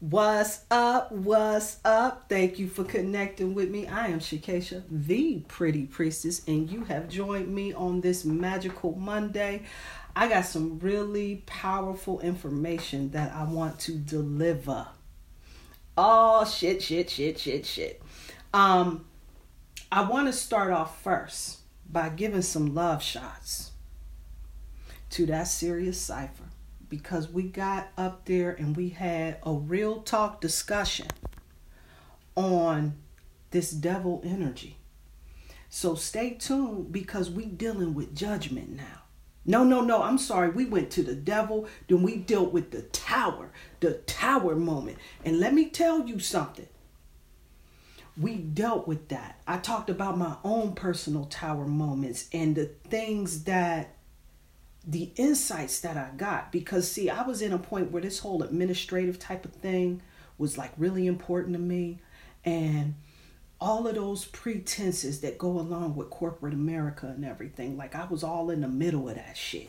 What's up? Thank you for connecting with me. I am Shikesha, the Pretty Priestess, and you have joined me on this magical Monday. I got some really powerful information that I want to deliver. Oh, shit. I want to start off first by giving some love shots to that serious cipher, because we got up there and we had a real talk discussion on this devil energy. So stay tuned, because we dealing with judgment now. No, I'm sorry. We went to the devil, then we dealt with the tower moment. And let me tell you something. We dealt with that. I talked about my own personal tower moments and the things that the insights that I got, because see, I was in a point where this whole administrative type of thing was like really important to me, and all of those pretenses that go along with corporate America and everything, like I was all in the middle of that shit.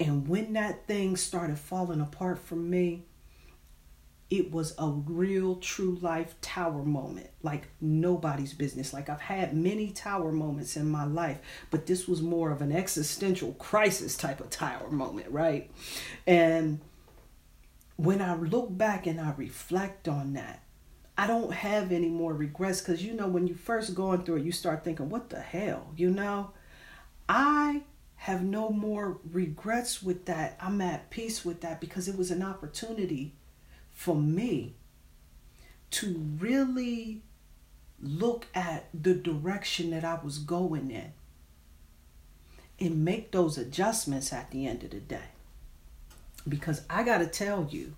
And when that thing started falling apart for me, it was a real true life tower moment, like nobody's business. Like I've had many tower moments in my life, but this was more of an existential crisis type of tower moment, right? And when I look back and I reflect on that, I don't have any more regrets, because you know, when you first going through it, you start thinking, what the hell, you know? I have no more regrets with that. I'm at peace with that, because it was an opportunity for me to really look at the direction that I was going in and make those adjustments at the end of the day. Because I got to tell you,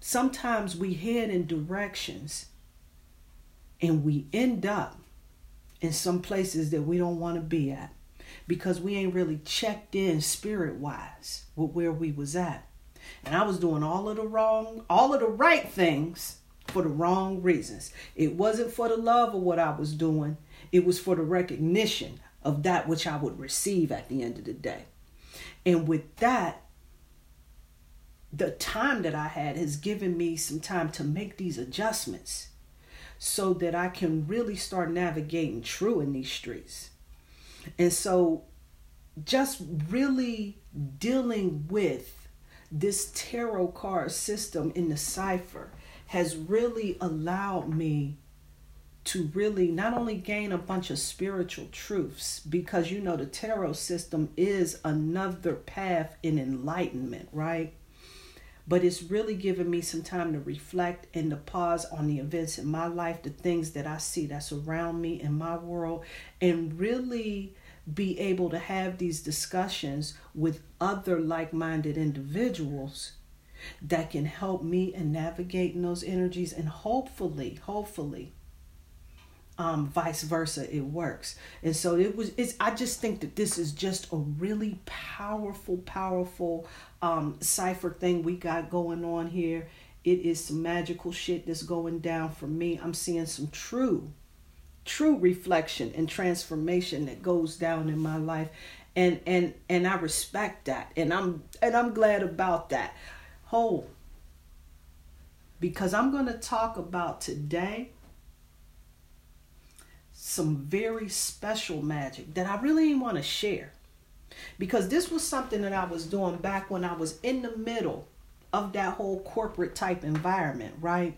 sometimes we head in directions and we end up in some places that we don't want to be at, because we ain't really checked in spirit-wise with where we was at. And I was doing all of the right things for the wrong reasons. It wasn't for the love of what I was doing. It was for the recognition of that which I would receive at the end of the day. And with that, the time that I had has given me some time to make these adjustments so that I can really start navigating true in these streets. And so just really dealing with this tarot card system in the cipher has really allowed me to really not only gain a bunch of spiritual truths, because you know the tarot system is another path in enlightenment, right? But it's really given me some time to reflect and to pause on the events in my life, the things that I see that's around me in my world, and really be able to have these discussions with other like-minded individuals that can help me in navigating those energies. And hopefully, vice versa, it works. And so I just think that this is just a really powerful cipher thing we got going on here. It is some magical shit that's going down for me. I'm seeing some true reflection and transformation that goes down in my life, and I respect that, and I'm glad about that whole, because I'm going to talk about today some very special magic that I really didn't want to share, because this was something that I was doing back when I was in the middle of that whole corporate type environment, right?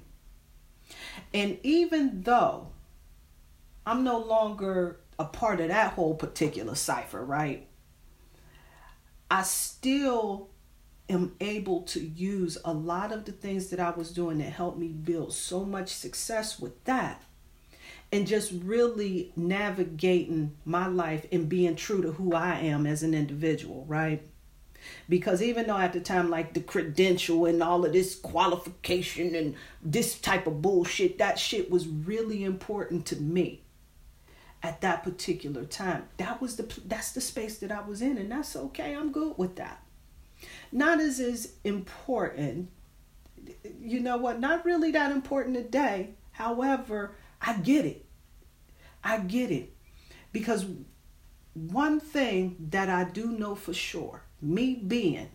And even though I'm no longer a part of that whole particular cipher, right? I still am able to use a lot of the things that I was doing that helped me build so much success with that, and just really navigating my life and being true to who I am as an individual, right? Because even though at the time, like the credential and all of this qualification and this type of bullshit, that shit was really important to me at that particular time. That's the space that I was in, and that's okay. I'm good with that. Not as important, you know what, not really that important today. However, I get it. Because one thing that I do know for sure, me being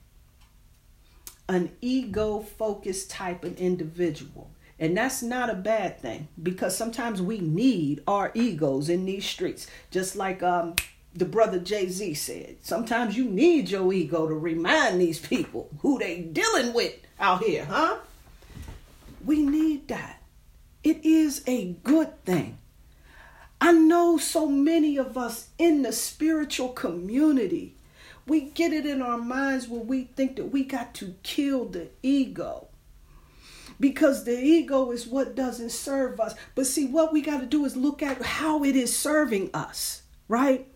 an ego-focused type of individual. And that's not a bad thing, because sometimes we need our egos in these streets. Just like the brother Jay-Z said, sometimes you need your ego to remind these people who they dealing with out here, huh? We need that. It is a good thing. I know so many of us in the spiritual community, we get it in our minds where we think that we got to kill the ego. Because the ego is what doesn't serve us. But see, what we got to do is look at how it is serving us, right?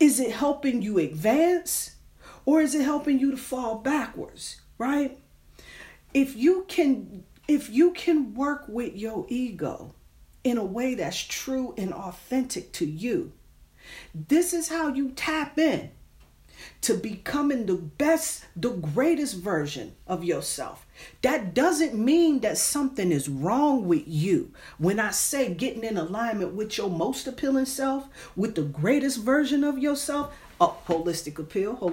Is it helping you advance, or is it helping you to fall backwards, right? If you can work with your ego in a way that's true and authentic to you, this is how you tap in to becoming the best, the greatest version of yourself. That doesn't mean that something is wrong with you. When I say getting in alignment with your most appealing self, with the greatest version of yourself, holistic appeal,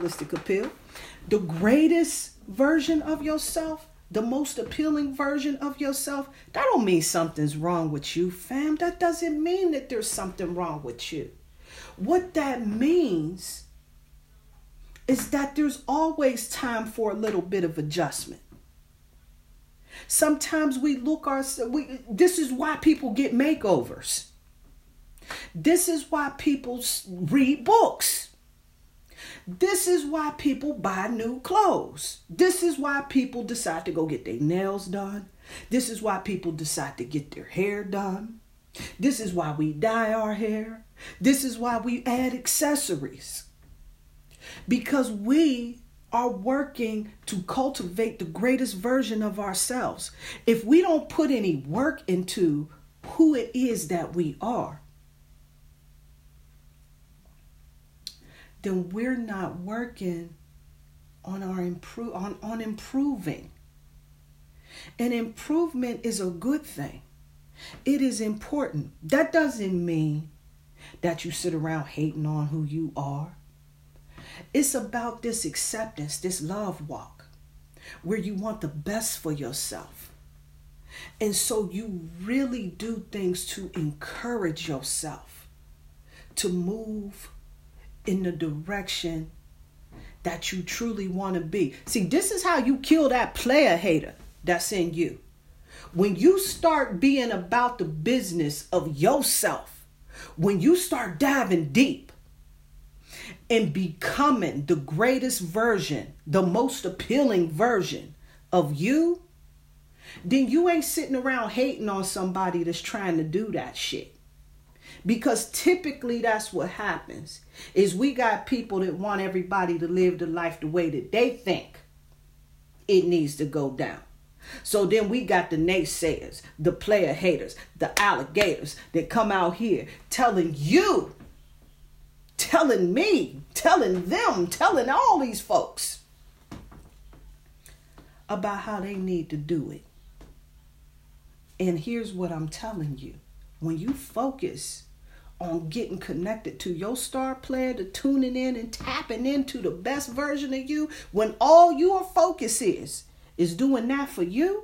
the greatest version of yourself, the most appealing version of yourself, that don't mean something's wrong with you, fam. That doesn't mean that there's something wrong with you. What that means is that there's always time for a little bit of adjustment. Sometimes we look ourselves, this is why people get makeovers. This is why people read books. This is why people buy new clothes. This is why people decide to go get their nails done. This is why people decide to get their hair done. This is why we dye our hair. This is why we add accessories. Because we are working to cultivate the greatest version of ourselves. If we don't put any work into who it is that we are, then we're not working on our improving. And improvement is a good thing. It is important. That doesn't mean that you sit around hating on who you are. It's about this acceptance, this love walk, where you want the best for yourself. And so you really do things to encourage yourself to move in the direction that you truly want to be. See, this is how you kill that player hater that's in you. When you start being about the business of yourself, when you start diving deep, and becoming the greatest version, the most appealing version of you, then you ain't sitting around hating on somebody that's trying to do that shit. Because typically that's what happens, is we got people that want everybody to live the life the way that they think it needs to go down. So then we got the naysayers, the player haters, the alligators that come out here telling you, telling me, telling them, telling all these folks about how they need to do it. And here's what I'm telling you. When you focus on getting connected to your star player, to tuning in and tapping into the best version of you, when all your focus is doing that for you,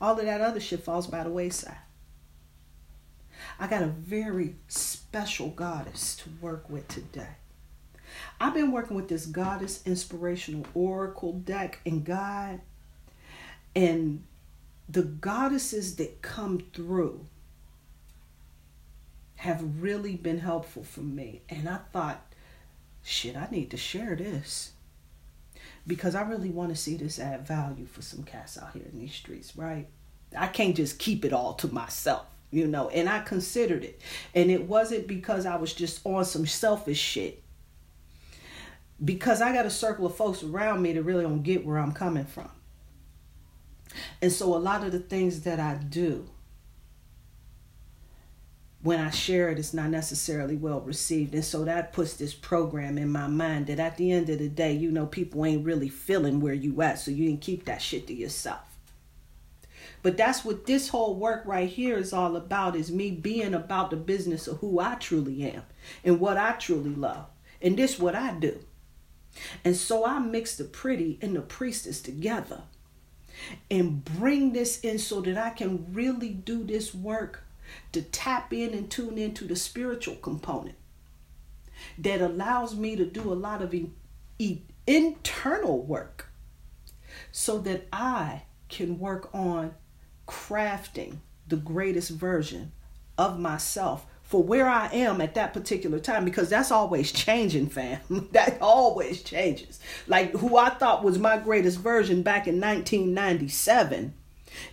all of that other shit falls by the wayside. I got a very special goddess to work with today. I've been working with this goddess inspirational oracle deck and guide. And the goddesses that come through have really been helpful for me. And I thought, shit, I need to share this. Because I really want to see this add value for some cats out here in these streets, right? I can't just keep it all to myself. You know, and I considered it. And it wasn't because I was just on some selfish shit. Because I got a circle of folks around me that really don't get where I'm coming from. And so a lot of the things that I do, when I share it, it's not necessarily well received. And so that puts this program in my mind that at the end of the day, you know, people ain't really feeling where you at. So you can keep that shit to yourself. But that's what this whole work right here is all about, is me being about the business of who I truly am and what I truly love. And this is what I do. And so I mix the pretty and the priestess together and bring this in so that I can really do this work to tap in and tune into the spiritual component that allows me to do a lot of internal work so that I can work on crafting the greatest version of myself for where I am at that particular time, because that's always changing, fam. That always changes. Like who I thought was my greatest version back in 1997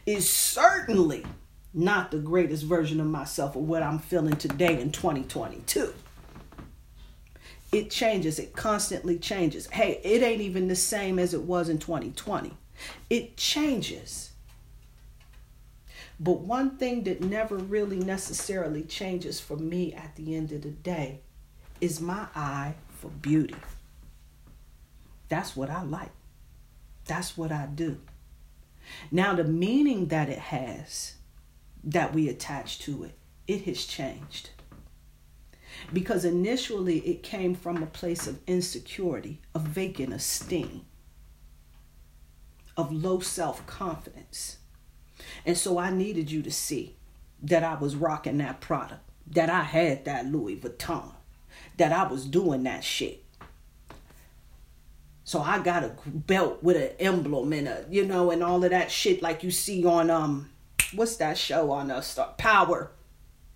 is certainly not the greatest version of myself or what I'm feeling today in 2022. It changes. It constantly changes. Hey, it ain't even the same as it was in 2020. It changes. But one thing that never really necessarily changes for me at the end of the day is my eye for beauty. That's what I like. That's what I do. Now, the meaning that it has, that we attach to it, it has changed. Because initially it came from a place of insecurity, of vacant esteem, of low self-confidence. And so I needed you to see that I was rocking that product, that I had that Louis Vuitton, that I was doing that shit. So I got a belt with an emblem and a, you know, and all of that shit like you see on, what's that show on Power?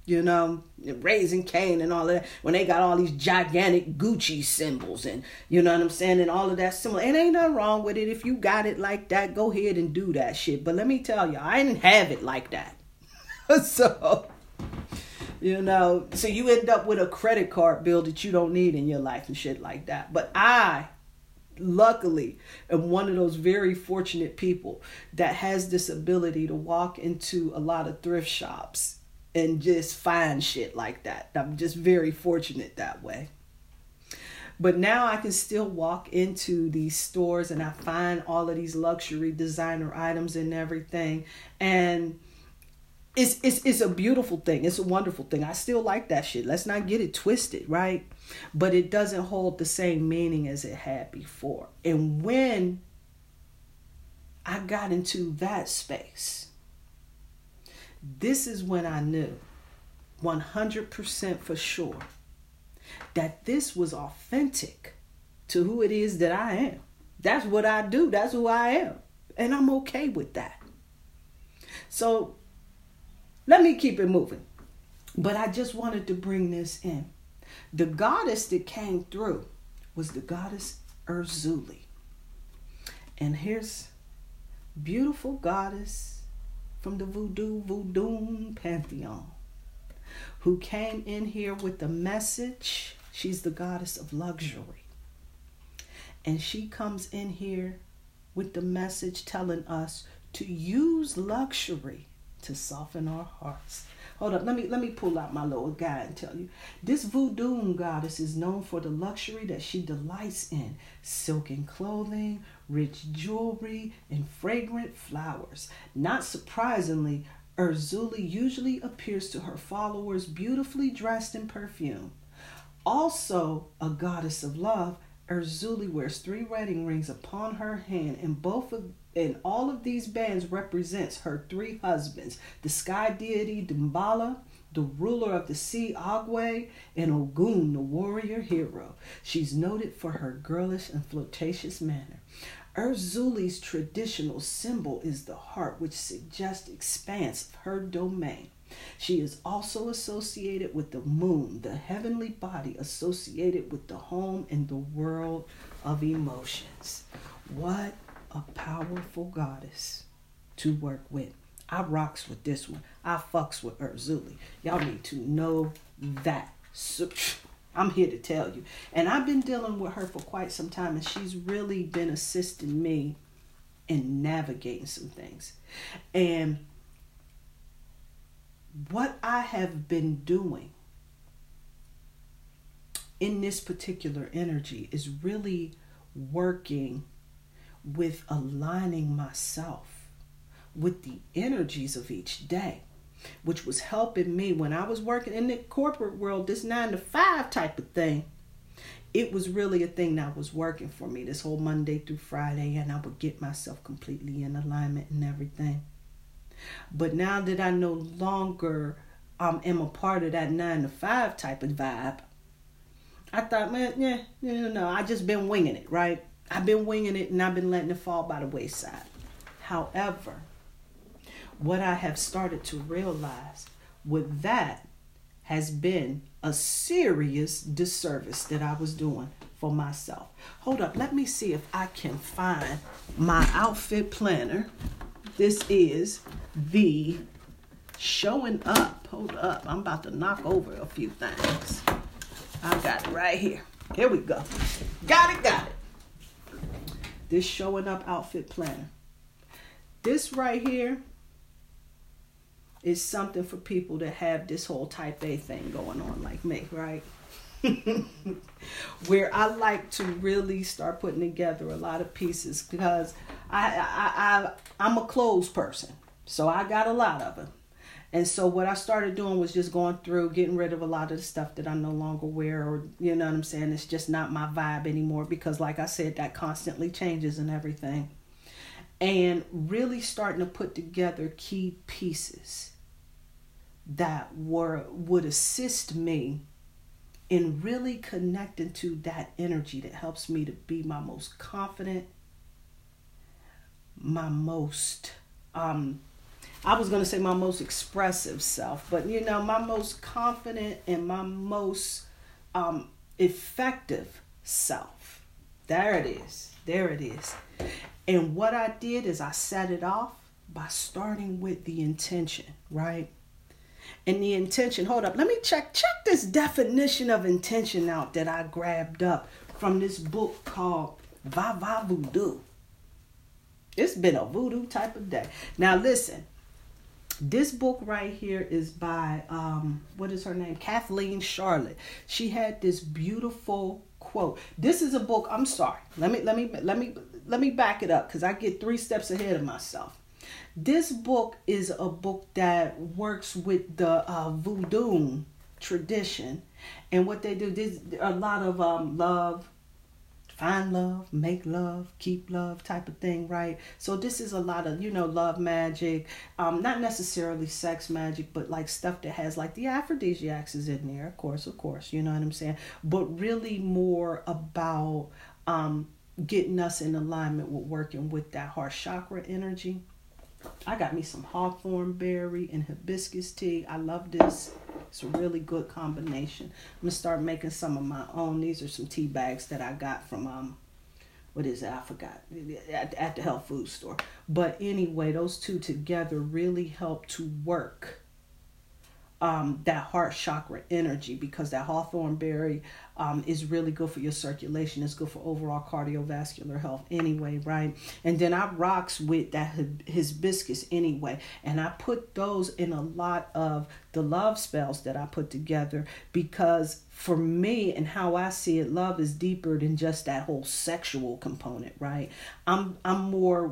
You know, Raising Cain and all of that. When they got all these gigantic Gucci symbols and, you know what I'm saying, and all of that similar. And ain't nothing wrong with it. If you got it like that, go ahead and do that shit. But let me tell you, I didn't have it like that. So, you know, so you end up with a credit card bill that you don't need in your life and shit like that. But I, luckily, am one of those very fortunate people that has this ability to walk into a lot of thrift shops and just find shit like that. I'm just very fortunate that way. But now I can still walk into these stores and I find all of these luxury designer items and everything. And it's a beautiful thing. It's a wonderful thing. I still like that shit. Let's not get it twisted, right? But it doesn't hold the same meaning as it had before. And when I got into that space, this is when I knew 100% for sure that this was authentic to who it is that I am. That's what I do. That's who I am. And I'm okay with that. So let me keep it moving. But I just wanted to bring this in. The goddess that came through was the goddess Erzulie. And here's beautiful goddess from the Voodoo pantheon, who came in here with the message. She's the goddess of luxury. And she comes in here with the message telling us to use luxury to soften our hearts. Hold up, let me pull out my little guy and tell you. This Voodoo goddess is known for the luxury that she delights in. Silken clothing, rich jewelry, and fragrant flowers. Not surprisingly, Erzulie usually appears to her followers beautifully dressed in perfume. Also a goddess of love, Erzulie wears 3 wedding rings upon her hand, and all of these bands represents her 3 husbands, the sky deity Damballa, the ruler of the sea, Agwé, and Ogun, the warrior hero. She's noted for her girlish and flirtatious manner. Erzulie's traditional symbol is the heart, which suggests expanse of her domain. She is also associated with the moon, the heavenly body associated with the home and the world of emotions. What a powerful goddess to work with. I rocks with this one. I fucks with Erzulie. Y'all need to know that. So, I'm here to tell you. And I've been dealing with her for quite some time, and she's really been assisting me in navigating some things. And what I have been doing in this particular energy is really working with aligning myself with the energies of each day, which was helping me when I was working in the corporate world, this 9-to-5 type of thing. it was really a thing that was working for me this whole Monday through Friday, and I would get myself completely in alignment and everything. But now that I no longer am a part of that 9 to 5 type of vibe, I thought, man, yeah, no, I just been winging it, right? I've been winging it and I've been letting it fall by the wayside. However, what I have started to realize with that has been a serious disservice that I was doing for myself. Hold up, let me see if I can find my outfit planner. This is the showing up. Hold up, I'm about to knock over a few things. I got it right here. Here we go. Got it. This showing up outfit planner. This right here is something for people that have this whole type A thing going on like me, right? Where I like to really start putting together a lot of pieces because I'm a clothes person. So I got a lot of them. And so what I started doing was just going through, getting rid of a lot of the stuff that I no longer wear, or, you know what I'm saying? It's just not my vibe anymore because, like I said, that constantly changes and everything. And really starting to put together key pieces that would assist me in really connecting to that energy that helps me to be my most confident, my most... I was going to say my most expressive self, but you know, my most confident and my most effective self. There it is. And what I did is I set it off by starting with the intention, right? And the intention, hold up, let me check this definition of intention out that I grabbed up from this book called Va va Voodoo. It's been a voodoo type of day. Now listen, this book right here is by, what is her name? Kathleen Charlotte. She had this beautiful quote. This is a book, I'm sorry. Let me back it up because I get 3 steps ahead of myself. This book is a book that works with the voodoo tradition. And what they do, there's a lot of love, find love, make love, keep love type of thing, right? So this is a lot of, you know, love magic, not necessarily sex magic, but like stuff that has like the aphrodisiacs is in there, of course, you know what I'm saying? But really more about getting us in alignment with working with that heart chakra energy. I got me some hawthorn berry and hibiscus tea. I love this. It's a really good combination. I'm going to start making some of my own. These are some tea bags that I got from, I forgot, at the health food store. But anyway, those two together really help to work that heart chakra energy, because that hawthorn berry is really good for your circulation. It's good for overall cardiovascular health anyway, right? And then I rocks with that hibiscus anyway. And I put those in a lot of the love spells that I put together, because for me and how I see it, love is deeper than just that whole sexual component, right? I'm more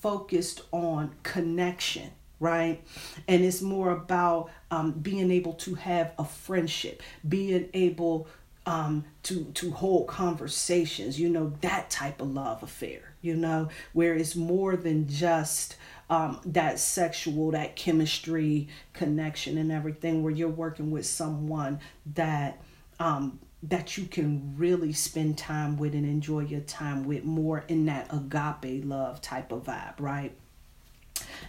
focused on connection. Right? And it's more about being able to have a friendship, being able to hold conversations, you know, that type of love affair, you know, where it's more than just that sexual, that chemistry connection and everything, where you're working with someone that you can really spend time with and enjoy your time with, more in that agape love type of vibe, right?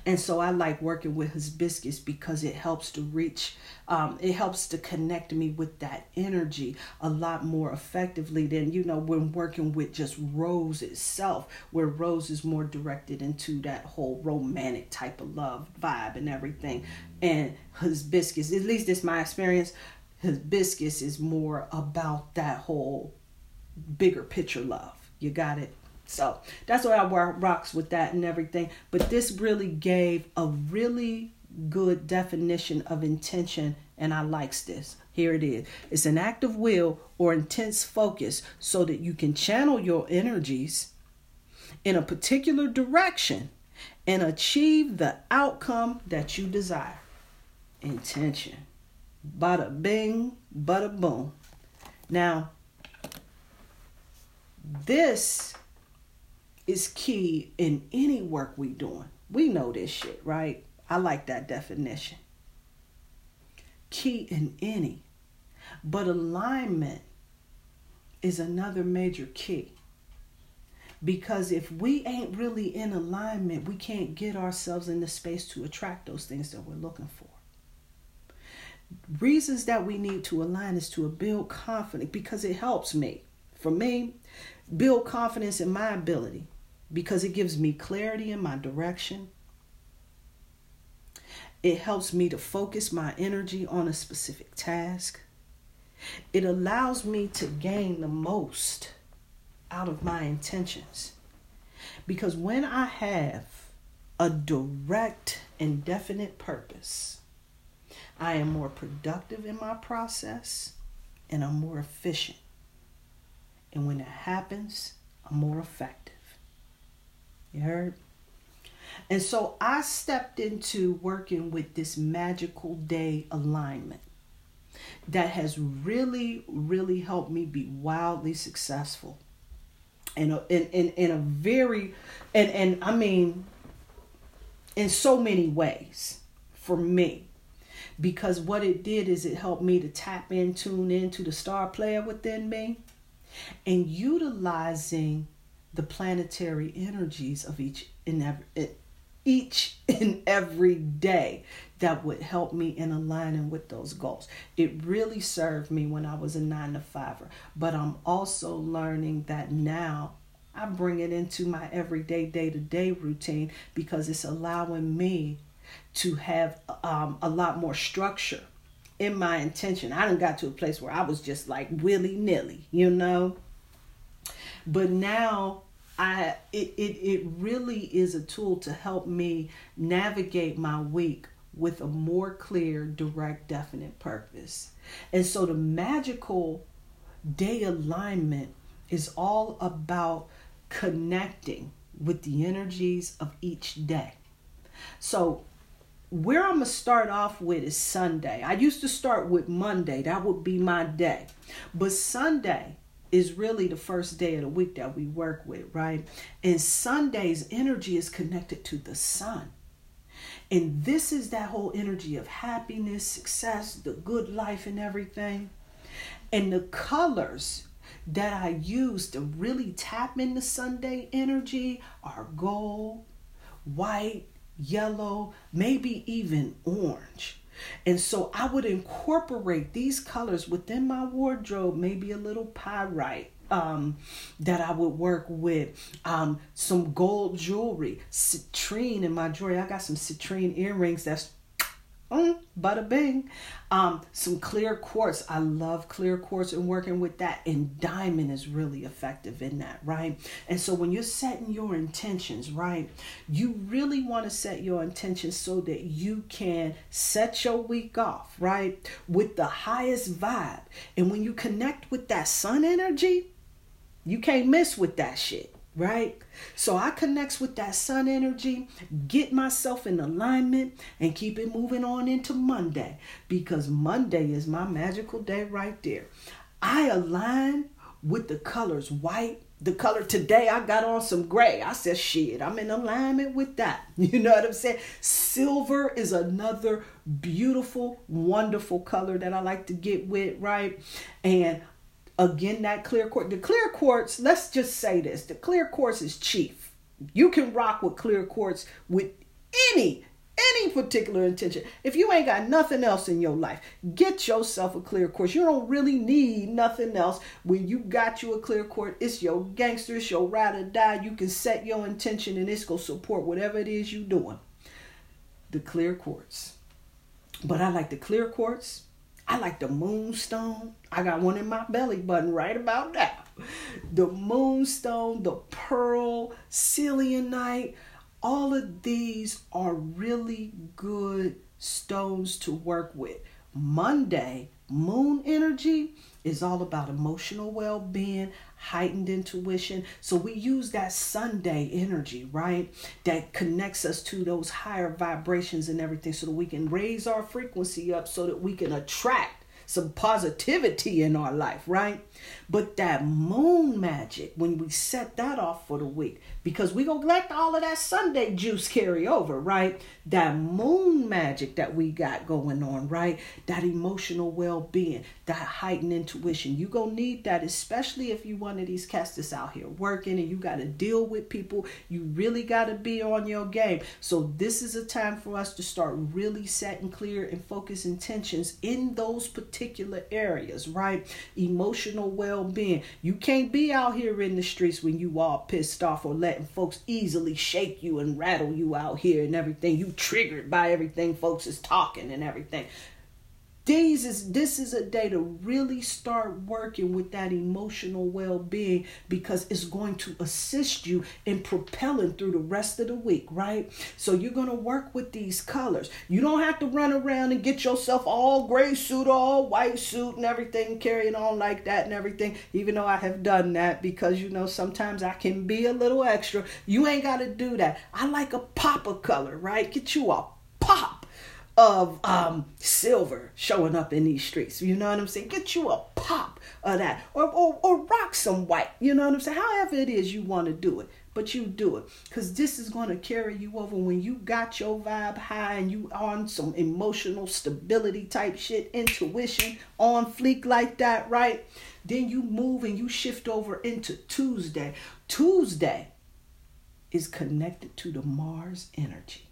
And so I like working with hibiscus because it helps to reach, it helps to connect me with that energy a lot more effectively than, you know, when working with just rose itself, where rose is more directed into that whole romantic type of love vibe and everything. And hibiscus, at least it's my experience, hibiscus is more about that whole bigger picture love. You got it? So that's why I rocks with that and everything. But this really gave a really good definition of intention, and I likes this. Here it is. It's an act of will or intense focus so that you can channel your energies in a particular direction and achieve the outcome that you desire. Intention. Bada bing, bada boom. Now, this is key in any work we doing. We know this shit, right? I like that definition. Key in any. But alignment is another major key. Because if we ain't really in alignment, we can't get ourselves in the space to attract those things that we're looking for. Reasons that we need to align is to build confidence, because it helps me. For me, build confidence in my ability, because it gives me clarity in my direction. It helps me to focus my energy on a specific task. It allows me to gain the most out of my intentions. Because when I have a direct and definite purpose, I am more productive in my process and I'm more efficient. And when that happens, I'm more effective. You heard? And so I stepped into working with this magical day alignment that has really, really helped me be wildly successful. In so many ways for me. Because what it did is it helped me to tap in, tune into the star player within me, and utilizing the planetary energies of each and every day that would help me in aligning with those goals. It really served me when I was a 9-to-5er, but I'm also learning that now I bring it into my everyday, day-to-day routine, because it's allowing me to have a lot more structure in my intention. I done got to a place where I was just like willy-nilly, you know? But now it really is a tool to help me navigate my week with a more clear, direct, definite purpose. And so the magical day alignment is all about connecting with the energies of each day. So where I'm going to start off with is Sunday. I used to start with Monday. That would be my day. But Sunday is really the first day of the week that we work with, right? And Sunday's energy is connected to the sun. And this is that whole energy of happiness, success, the good life and everything. And the colors that I use to really tap into Sunday energy are gold, white, yellow, maybe even orange. And so I would incorporate these colors within my wardrobe, maybe a little pyrite that I would work with, some gold jewelry, citrine in my jewelry. I got some citrine earrings that's bada bing. Some clear quartz. I love clear quartz and working with that. And diamond is really effective in that, right? And so when you're setting your intentions, right, you really want to set your intentions so that you can set your week off, right, with the highest vibe. And when you connect with that sun energy, you can't miss with that shit, right? So I connect with that sun energy, get myself in alignment, and keep it moving on into Monday, because Monday is my magical day right there. I align with the colors white, the color today I got on some gray. I said, shit, I'm in alignment with that. You know what I'm saying? Silver is another beautiful, wonderful color that I like to get with, right? And again, that clear quartz. The clear quartz, let's just say this. The clear quartz is chief. You can rock with clear quartz with any particular intention. If you ain't got nothing else in your life, get yourself a clear quartz. You don't really need nothing else. When you got you a clear quartz, it's your gangster, it's your ride or die. You can set your intention and it's going to support whatever it is you're doing. The clear quartz. But I like the clear quartz. I like the moonstone. I got one in my belly button right about now. The moonstone, the pearl, selenite, all of these are really good stones to work with. Monday, moon energy is all about emotional well-being, heightened intuition. So we use that Sunday energy, right? That connects us to those higher vibrations and everything so that we can raise our frequency up so that we can attract some positivity in our life, right? But that moon magic, when we set that off for the week, because we gonna let all of that Sunday juice carry over, right? That moon magic that we got going on, right? That emotional well-being, that heightened intuition. You gonna need that, especially if you one of these cats that's out here working and you gotta deal with people. You really gotta be on your game. So this is a time for us to start really setting clear and focused intentions in those particular areas, right? Emotional well-being. You can't be out here in the streets when you all pissed off or letting folks easily shake you and rattle you out here and everything. You triggered by everything folks is talking and everything. This is a day to really start working with that emotional well-being, because it's going to assist you in propelling through the rest of the week, right? So you're going to work with these colors. You don't have to run around and get yourself all gray suit, all white suit and everything, carrying on like that and everything, even though I have done that because, you know, sometimes I can be a little extra. You ain't got to do that. I like a pop of color, right? Get you a pop of silver showing up in these streets. You know what I'm saying? Get you a pop of that, or rock some white. You know what I'm saying? However it is you want to do it, but you do it, because this is going to carry you over. When you got your vibe high and you on some emotional stability type shit, intuition on fleek like that, right? Then you move and you shift over into Tuesday. Tuesday is connected to the Mars energy.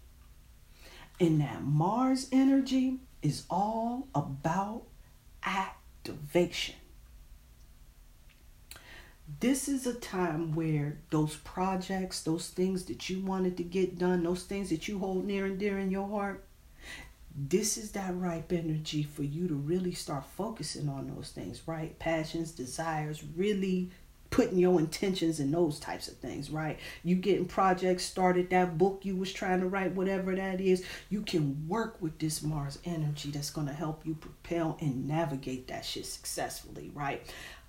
And that Mars energy is all about activation. This is a time where those projects, those things that you wanted to get done, those things that you hold near and dear in your heart, this is that ripe energy for you to really start focusing on those things, right? Passions, desires, really putting your intentions in those types of things, right? You getting projects started, that book you was trying to write, whatever that is, you can work with this Mars energy that's going to help you propel and navigate that shit successfully, right?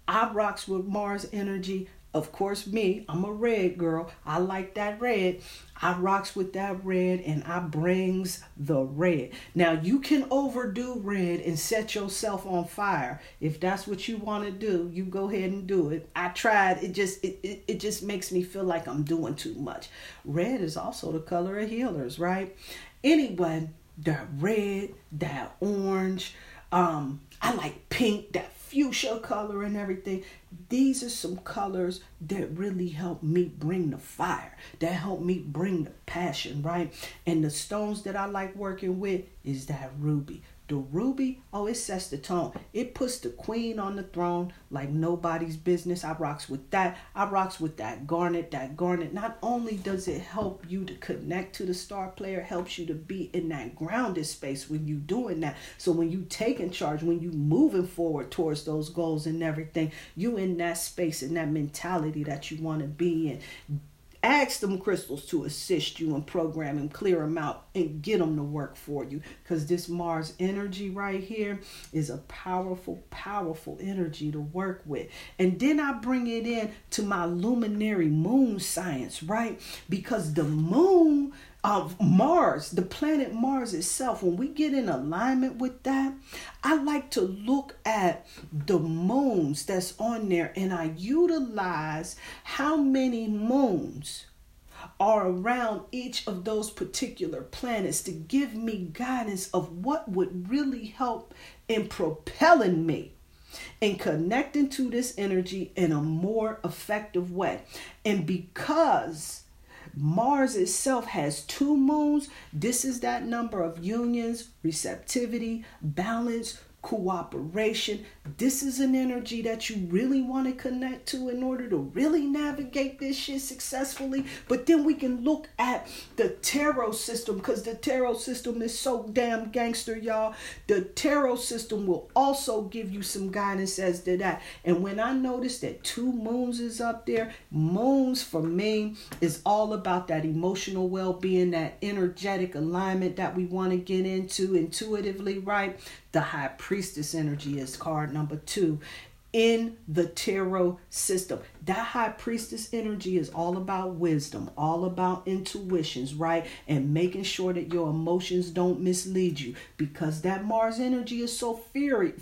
I rocks with Mars energy. Of course, me, I'm a red girl. I like that red. I rocks with that red and I brings the red. Now, you can overdo red and set yourself on fire. If that's what you want to do, you go ahead and do it. I tried. It just makes me feel like I'm doing too much. Red is also the color of healers, right? Anyway, that red, that orange, I like pink, that fuchsia color and everything. These are some colors that really help me bring the fire, that help me bring the passion, right? And the stones that I like working with is that ruby. The ruby, oh, it sets the tone. It puts the queen on the throne like nobody's business. I rocks with that. I rocks with that garnet. That garnet, not only does it help you to connect to the star player, helps you to be in that grounded space when you doing that. So when you taking charge, when you moving forward towards those goals and everything, you in that space and that mentality that you want to be in. Ask them crystals to assist you in programming, clear them out, and get them to work for you. Because this Mars energy right here is a powerful, powerful energy to work with. And then I bring it in to my luminary moon science, right? Because the moon of Mars, the planet Mars itself, when we get in alignment with that, I like to look at the moons that's on there, and I utilize how many moons are around each of those particular planets to give me guidance of what would really help in propelling me and connecting to this energy in a more effective way. And because Mars itself has 2 moons, this is that number of unions, receptivity, balance, cooperation. This is an energy that you really want to connect to in order to really navigate this shit successfully. But then we can look at the tarot system, because the tarot system is so damn gangster, y'all. The tarot system will also give you some guidance as to that. And when I noticed that 2 moons is up there, moons for me is all about that emotional well-being, that energetic alignment that we want to get into intuitively, right? The High Priestess energy is card number 2 in the tarot system. That High Priestess energy is all about wisdom, all about intuitions, right? And making sure that your emotions don't mislead you, because that Mars energy is so fiery,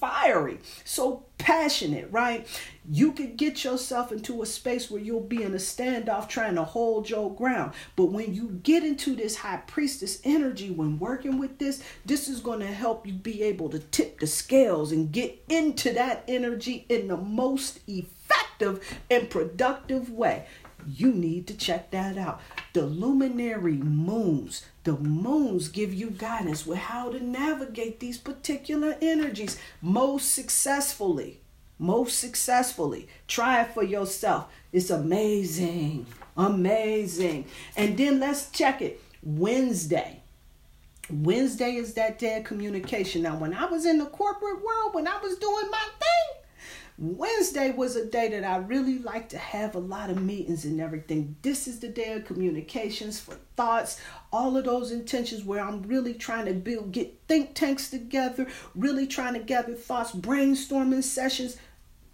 fiery, so passionate, right? You can get yourself into a space where you'll be in a standoff trying to hold your ground. But when you get into this high priestess energy, when working with this, this is going to help you be able to tip the scales and get into that energy in the most effective and productive way. You need to check that out. The luminary moons, the moons give you guidance with how to navigate these particular energies most successfully. Try it for yourself. It's amazing. And then let's check it. Wednesday is that day of communication. Now, when I was in the corporate world, when I was doing my thing, Wednesday was a day that I really liked to have a lot of meetings and everything. This is the day of communications for thoughts, all of those intentions where I'm really trying to get think tanks together, really trying to gather thoughts, brainstorming sessions.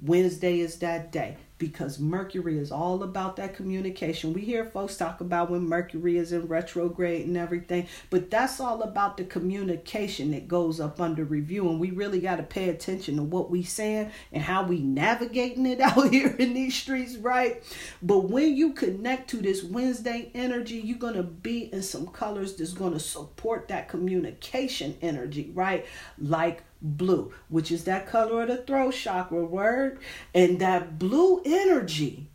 Wednesday is that day because Mercury is all about that communication. We hear folks talk about when Mercury is in retrograde and everything, but that's all about the communication that goes up under review. And we really got to pay attention to what we saying and how we navigating it out here in these streets, right? But when you connect to this Wednesday energy, you're going to be in some colors that's going to support that communication energy, right? Like blue, which is that color of the throat chakra, word. And that blue energy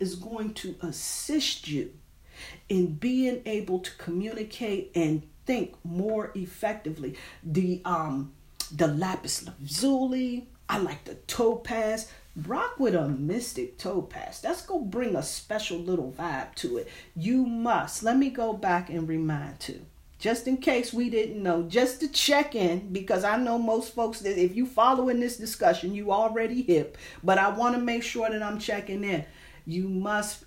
is going to assist you in being able to communicate and think more effectively. The lapis lazuli, I like the topaz. Rock with a mystic topaz. That's gonna bring a special little vibe to it. You must, let me go back and remind you, just in case we didn't know, just to check in, because I know most folks that if you following this discussion, you already hip, but I want to make sure that I'm checking in. You must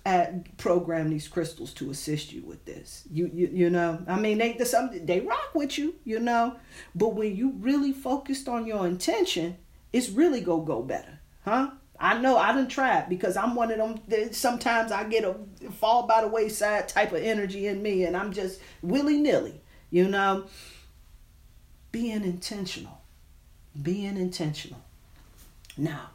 program these crystals to assist you with this. You know, I mean, they rock with you, you know, but when you really focused on your intention, it's really going to go better, huh? I know I done tried because I'm one of them that sometimes I get a fall by the wayside type of energy in me and I'm just willy-nilly, you know. Being intentional. Now,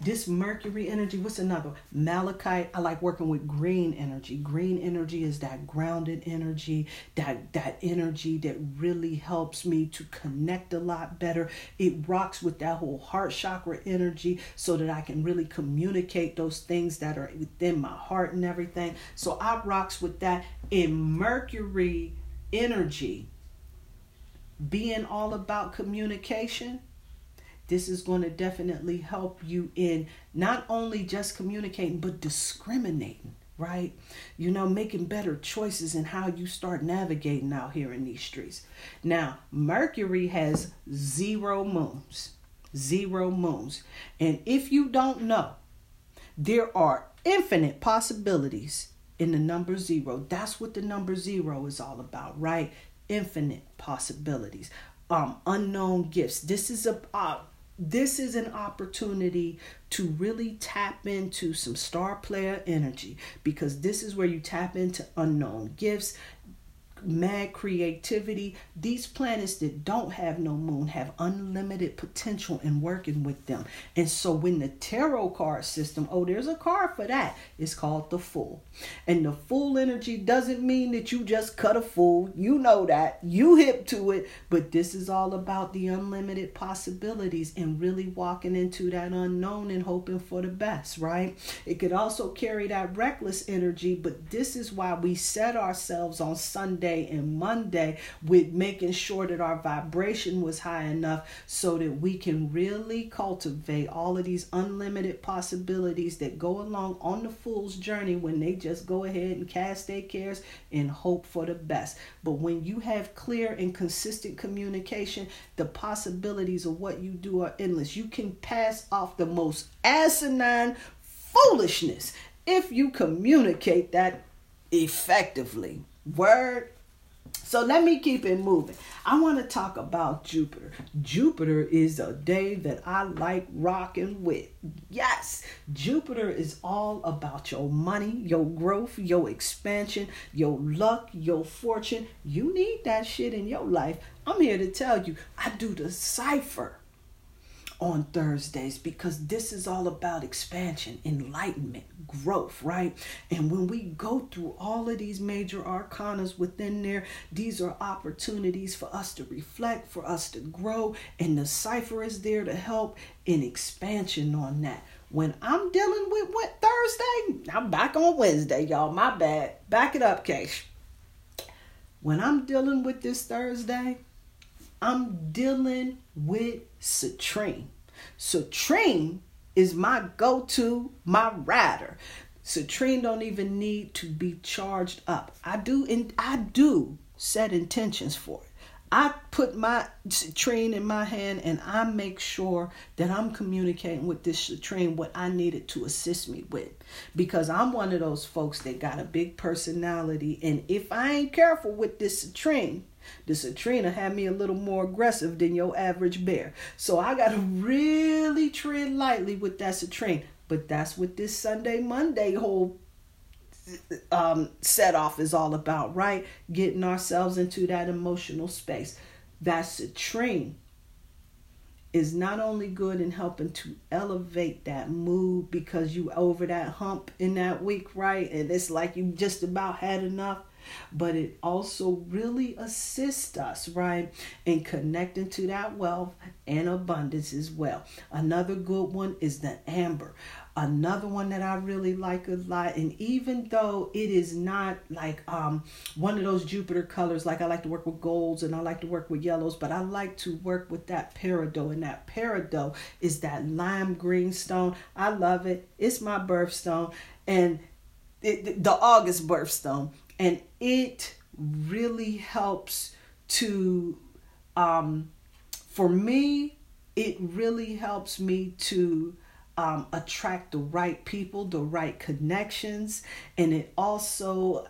this Mercury energy, what's another? Malachite. I like working with green energy. Green energy is that grounded energy, that energy that really helps me to connect a lot better. It rocks with that whole heart chakra energy so that I can really communicate those things that are within my heart and everything. So I rocks with that. In Mercury energy, being all about communication, this is going to definitely help you in not only just communicating, but discriminating, right? You know, making better choices in how you start navigating out here in these streets. Now, Mercury has 0 moons. And if you don't know, there are infinite possibilities in the number 0. That's what the number 0 is all about, right? Infinite possibilities. Unknown gifts. This is an opportunity to really tap into some star player energy, because this is where you tap into unknown gifts, mad creativity. These planets that don't have no moon have unlimited potential in working with them. And so when the tarot card system, there's a card for that. It's called the Fool. And the Fool energy doesn't mean that you just cut a fool. You know that. You hip to it. But this is all about the unlimited possibilities and really walking into that unknown and hoping for the best, right? It could also carry that reckless energy, but this is why we set ourselves on Sunday and Monday with making sure that our vibration was high enough so that we can really cultivate all of these unlimited possibilities that go along on the fool's journey when they just go ahead and cast their cares and hope for the best. But when you have clear and consistent communication, the possibilities of what you do are endless. You can pass off the most asinine foolishness if you communicate that effectively. Word, So let me keep it moving. I want to talk about Jupiter. Jupiter is a day that I like rocking with. Yes, Jupiter is all about your money, your growth, your expansion, your luck, your fortune. You need that shit in your life. I'm here to tell you, I do the cipher on Thursdays because this is all about expansion, enlightenment, growth, right? And when we go through all of these major arcanas within there, these are opportunities for us to reflect, for us to grow, and the cipher is there to help in expansion on that. When I'm dealing with what Thursday, I'm back on Wednesday, y'all. My bad. Back it up, Cash. When I'm dealing with this Thursday, I'm dealing with Citrine. Citrine is my go-to, my rider. Citrine don't even need to be charged up. I do set intentions for it. I put my Citrine in my hand and I make sure that I'm communicating with this Citrine what I need it to assist me with. Because I'm one of those folks that got a big personality, and if I ain't careful with this Citrine, the Citrina had me a little more aggressive than your average bear. So I got to really tread lightly with that Citrine. But that's what this Sunday, Monday whole set off is all about, right? Getting ourselves into that emotional space. That Citrine is not only good in helping to elevate that mood because you over that hump in that week, right? And it's like you just about had enough. But it also really assists us, right, in connecting to that wealth and abundance as well. Another good one is the amber. Another one that I really like a lot, and even though it is not like one of those Jupiter colors, like I like to work with golds and I like to work with yellows, but I like to work with that peridot, and that peridot is that lime green stone. I love it. It's my birthstone, and the August birthstone. And it really helps to, for me, it really helps me to attract the right people, the right connections. And it also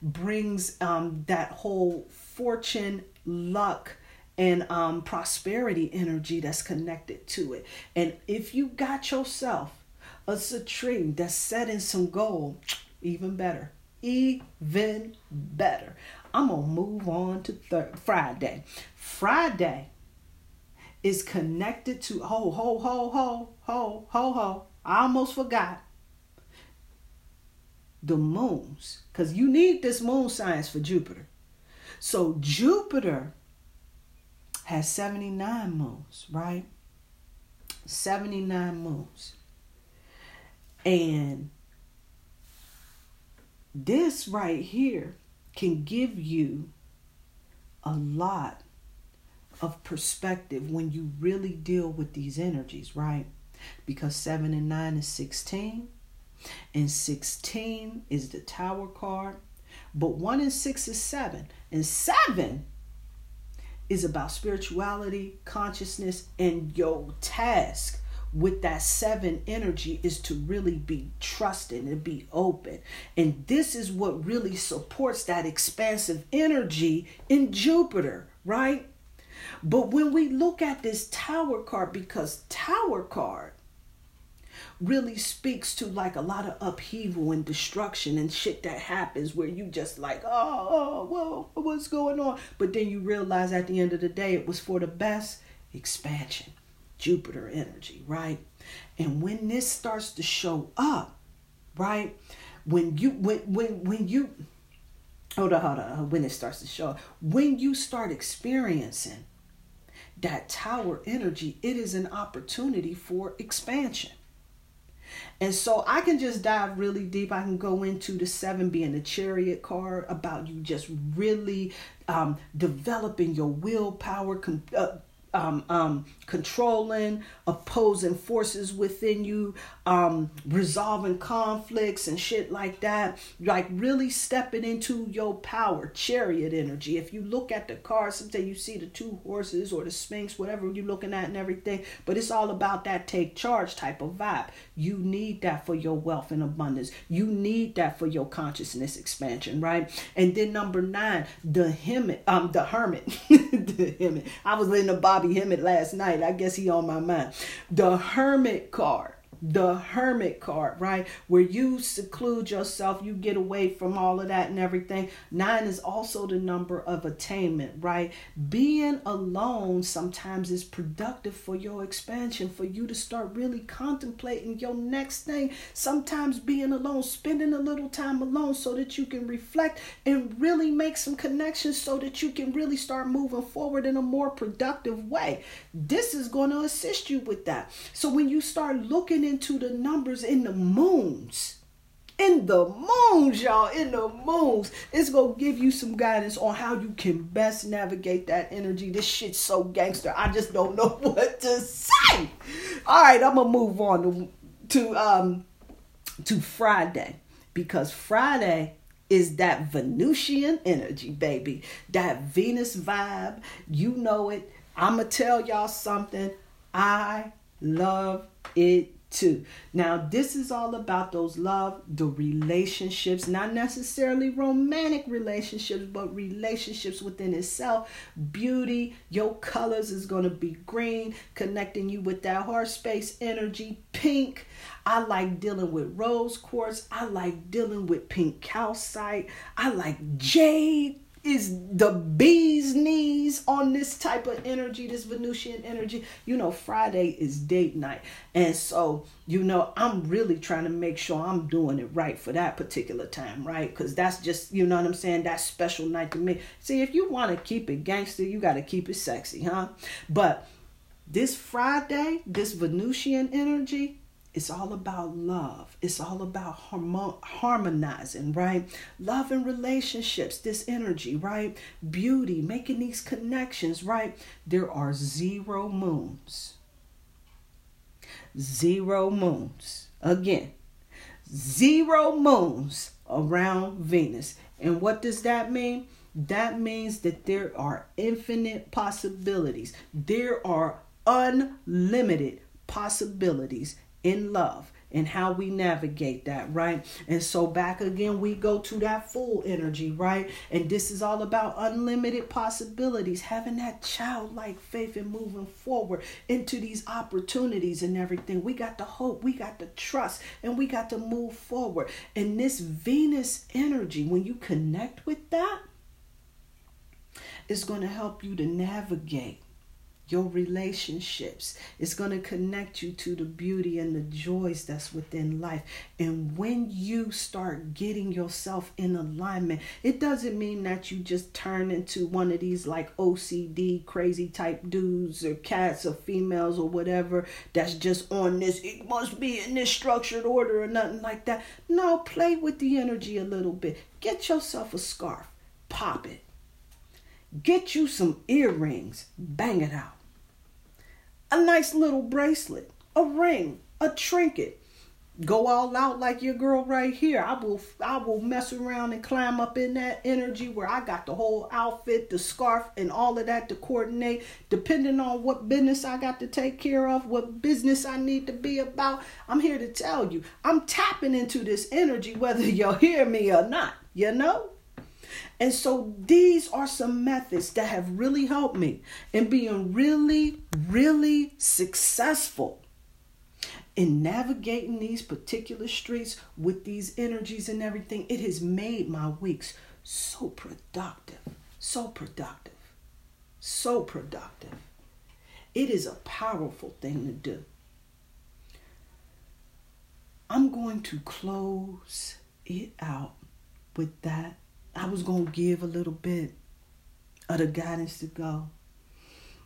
brings that whole fortune, luck, and prosperity energy that's connected to it. And if you got yourself a Citrine that's setting some goal, even better. Even better. I'm going to move on to Friday. Friday is connected to I almost forgot the moons, because you need this moon science for Jupiter. So Jupiter has 79 moons, right? 79 moons. And this right here can give you a lot of perspective when you really deal with these energies, right? Because 7 and 9 is 16, and 16 is the Tower card, but 1 and 6 is 7, and 7 is about spirituality, consciousness, and your task. With that 7 energy is to really be trusting and be open. And this is what really supports that expansive energy in Jupiter, right? But when we look at this Tower card, because Tower card really speaks to like a lot of upheaval and destruction and shit that happens where you just like, whoa, what's going on? But then you realize at the end of the day, it was for the best. Expansion. Jupiter energy, right? And when this starts to show up, right? When it starts to show up, when you start experiencing that Tower energy, it is an opportunity for expansion. And so I can just dive really deep. I can go into the 7 being the Chariot card, about you just really developing your willpower, controlling opposing forces within you, resolving conflicts and shit like that, like really stepping into your power, chariot energy. If you look at the cards, sometimes you see the two horses or the sphinx, whatever you're looking at and everything, but it's all about that take charge type of vibe. You need that for your wealth and abundance. You need that for your consciousness expansion, right? And then number 9, the hermit. I was listening to Bobby Hemet last night. I guess he on my mind. The hermit card, right? Where you seclude yourself, you get away from all of that and everything. 9 is also the number of attainment, right? Being alone sometimes is productive for your expansion, for you to start really contemplating your next thing. Sometimes being alone, spending a little time alone so that you can reflect and really make some connections so that you can really start moving forward in a more productive way. This is going to assist you with that. So when you start looking into the numbers in the moons, y'all, it's gonna give you some guidance on how you can best navigate that energy. This shit's so gangster, I just don't know what to say. All right, I'm gonna move on to Friday, because Friday is that Venusian energy, baby, that Venus vibe. You know it. I'm gonna tell y'all something, I love it too. Now, this is all about those love, the relationships, not necessarily romantic relationships, but relationships within itself. Beauty, your colors is going to be green, connecting you with that heart space energy, pink. I like dealing with rose quartz. I like dealing with pink calcite. I like jade. Is the bee's knees on this type of energy, this Venusian energy. You know, Friday is date night. And so, you know, I'm really trying to make sure I'm doing it right for that particular time, right? Because that's just, you know what I'm saying, that special night to me. See, if you want to keep it gangster, you got to keep it sexy, huh? But this Friday, this Venusian energy, it's all about love. It's all about harmonizing, right? Love and relationships, this energy, right? Beauty, making these connections, right? There are 0 moons. 0 moons. Again, 0 moons around Venus. And what does that mean? That means that there are infinite possibilities. There are unlimited possibilities in love and how we navigate that, right? And so back again, we go to that full energy, right? And this is all about unlimited possibilities, having that childlike faith and moving forward into these opportunities and everything. We got the hope, we got the trust, and we got to move forward. And this Venus energy, when you connect with that, it's going to help you to navigate your relationships. It's going to connect you to the beauty and the joys that's within life. And when you start getting yourself in alignment, it doesn't mean that you just turn into one of these like OCD crazy type dudes or cats or females or whatever that's just on this, it must be in this structured order or nothing like that. No, play with the energy a little bit. Get yourself a scarf, pop it. Get you some earrings, bang it out. A nice little bracelet, a ring, a trinket. Go all out like your girl right here. I will mess around and climb up in that energy where I got the whole outfit, the scarf, and all of that to coordinate. Depending on what business I got to take care of, what business I need to be about, I'm here to tell you, I'm tapping into this energy whether you'll hear me or not, you know? And so these are some methods that have really helped me in being really, really successful in navigating these particular streets with these energies and everything. It has made my weeks so productive, so productive, so productive. It is a powerful thing to do. I'm going to close it out with that. I was going to give a little bit of the guidance to go,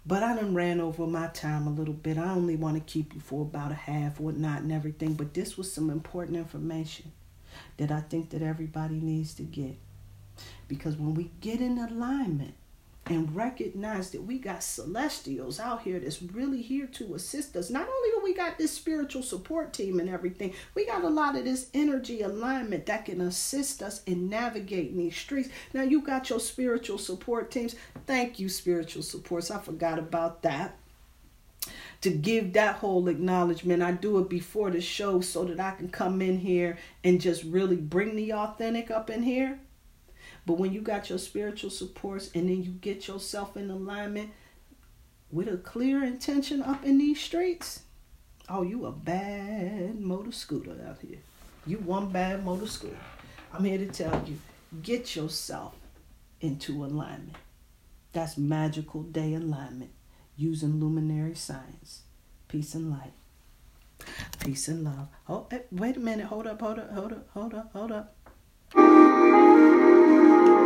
but I done ran over my time a little bit. I only want to keep you for about a half, whatnot, and everything, but this was some important information that I think that everybody needs to get, because when we get in alignment and recognize that we got celestials out here that's really here to assist us. Not only do we got this spiritual support team and everything, we got a lot of this energy alignment that can assist us in navigating these streets. Now you got your spiritual support teams. Thank you, spiritual supports. I forgot about that. To give that whole acknowledgement, I do it before the show so that I can come in here and just really bring the authentic up in here. But when you got your spiritual supports and then you get yourself in alignment with a clear intention up in these streets, oh, you a bad motor scooter out here. You one bad motor scooter. I'm here to tell you, get yourself into alignment. That's magical day alignment using luminary science. Peace and light. Peace and love. Oh, wait a minute. Hold up.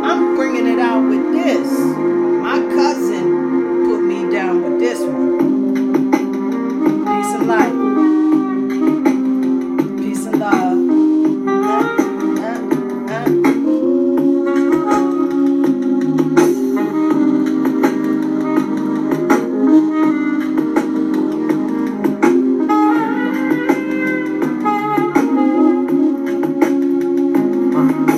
I'm bringing it out with this. My cousin put me down with this one. Peace and light. Peace and love.